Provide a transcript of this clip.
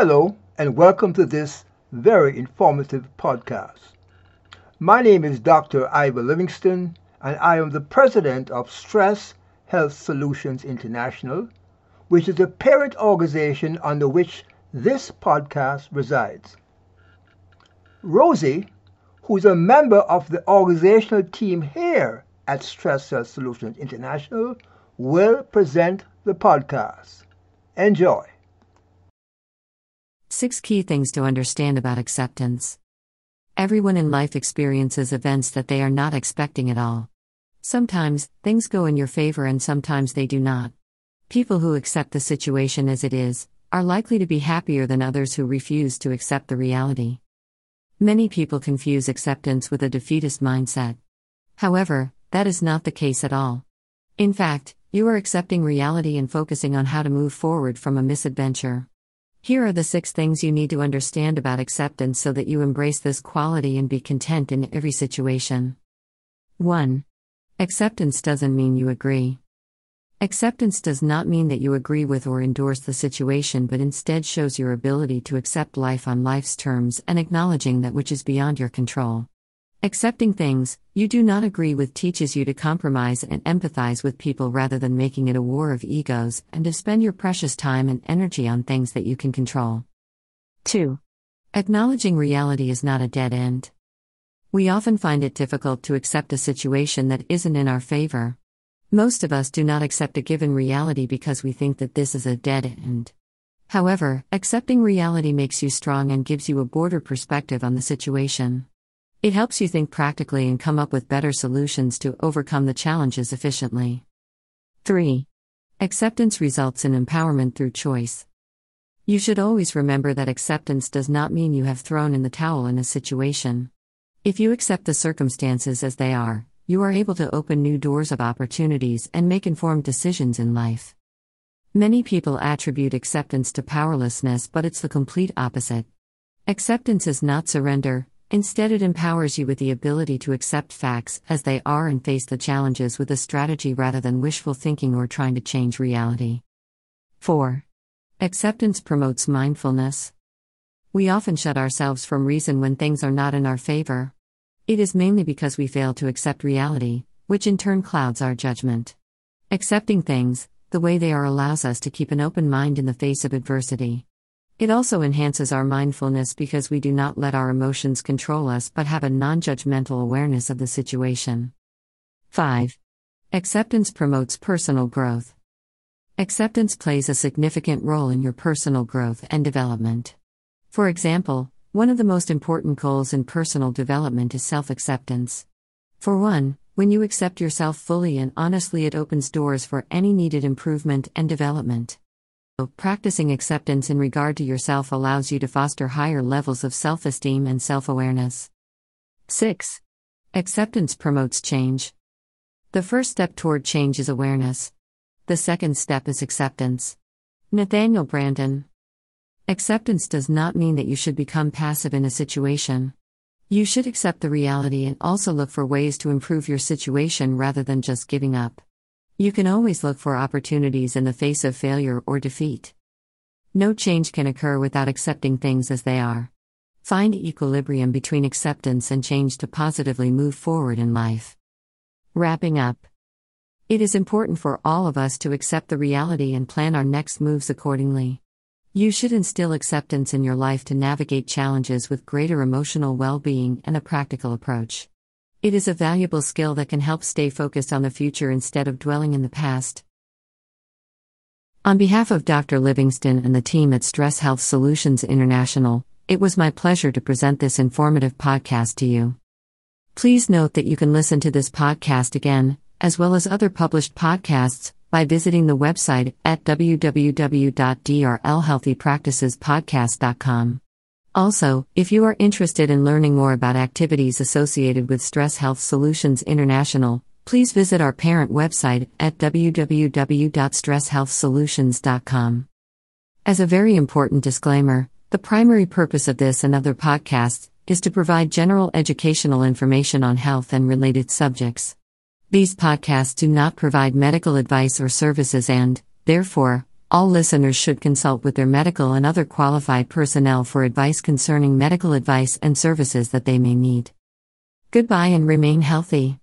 Hello and welcome to this very informative podcast. My name is Dr. Ivor Livingston and I am the president of Stress Health Solutions International, which is the parent organization under which this podcast resides. Rosie, who is a member of the organizational team here at Stress Health Solutions International, will present the podcast. Enjoy. 6 key things to understand about acceptance. Everyone in life experiences events that they are not expecting at all. Sometimes, things go in your favor and sometimes they do not. People who accept the situation as it is, are likely to be happier than others who refuse to accept the reality. Many people confuse acceptance with a defeatist mindset. However, that is not the case at all. In fact, you are accepting reality and focusing on how to move forward from a misadventure. Here are the 6 things you need to understand about acceptance so that you embrace this quality and be content in every situation. 1. Acceptance doesn't mean you agree. Acceptance does not mean that you agree with or endorse the situation, but instead shows your ability to accept life on life's terms and acknowledging that which is beyond your control. Accepting things you do not agree with teaches you to compromise and empathize with people rather than making it a war of egos and to spend your precious time and energy on things that you can control. 2. Acknowledging reality is not a dead end. We often find it difficult to accept a situation that isn't in our favor. Most of us do not accept a given reality because we think that this is a dead end. However, accepting reality makes you strong and gives you a broader perspective on the situation. It helps you think practically and come up with better solutions to overcome the challenges efficiently. 3. Acceptance results in empowerment through choice. You should always remember that acceptance does not mean you have thrown in the towel in a situation. If you accept the circumstances as they are, you are able to open new doors of opportunities and make informed decisions in life. Many people attribute acceptance to powerlessness, but it's the complete opposite. Acceptance is not surrender. Instead, it empowers you with the ability to accept facts as they are and face the challenges with a strategy rather than wishful thinking or trying to change reality. 4. Acceptance promotes mindfulness. We often shut ourselves from reason when things are not in our favor. It is mainly because we fail to accept reality, which in turn clouds our judgment. Accepting things, the way they are, allows us to keep an open mind in the face of adversity. It also enhances our mindfulness because we do not let our emotions control us but have a non-judgmental awareness of the situation. 5. Acceptance promotes personal growth. Acceptance plays a significant role in your personal growth and development. For example, one of the most important goals in personal development is self-acceptance. For one, when you accept yourself fully and honestly, it opens doors for any needed improvement and development. Practicing acceptance in regard to yourself allows you to foster higher levels of self-esteem and self-awareness. 6. Acceptance promotes change. The first step toward change is awareness. The second step is acceptance. Nathaniel Brandon. Acceptance does not mean that you should become passive in a situation. You should accept the reality and also look for ways to improve your situation rather than just giving up. You can always look for opportunities in the face of failure or defeat. No change can occur without accepting things as they are. Find equilibrium between acceptance and change to positively move forward in life. Wrapping up. It is important for all of us to accept the reality and plan our next moves accordingly. You should instill acceptance in your life to navigate challenges with greater emotional well-being and a practical approach. It is a valuable skill that can help stay focused on the future instead of dwelling in the past. On behalf of Dr. Livingston and the team at Stress Health Solutions International, it was my pleasure to present this informative podcast to you. Please note that you can listen to this podcast again, as well as other published podcasts, by visiting the website at www.drlhealthypracticespodcast.com. Also, if you are interested in learning more about activities associated with Stress Health Solutions International, please visit our parent website at www.stresshealthsolutions.com. As a very important disclaimer, the primary purpose of this and other podcasts is to provide general educational information on health and related subjects. These podcasts do not provide medical advice or services and, therefore, All listeners should consult with their medical and other qualified personnel for advice concerning medical advice and services that they may need. Goodbye and remain healthy.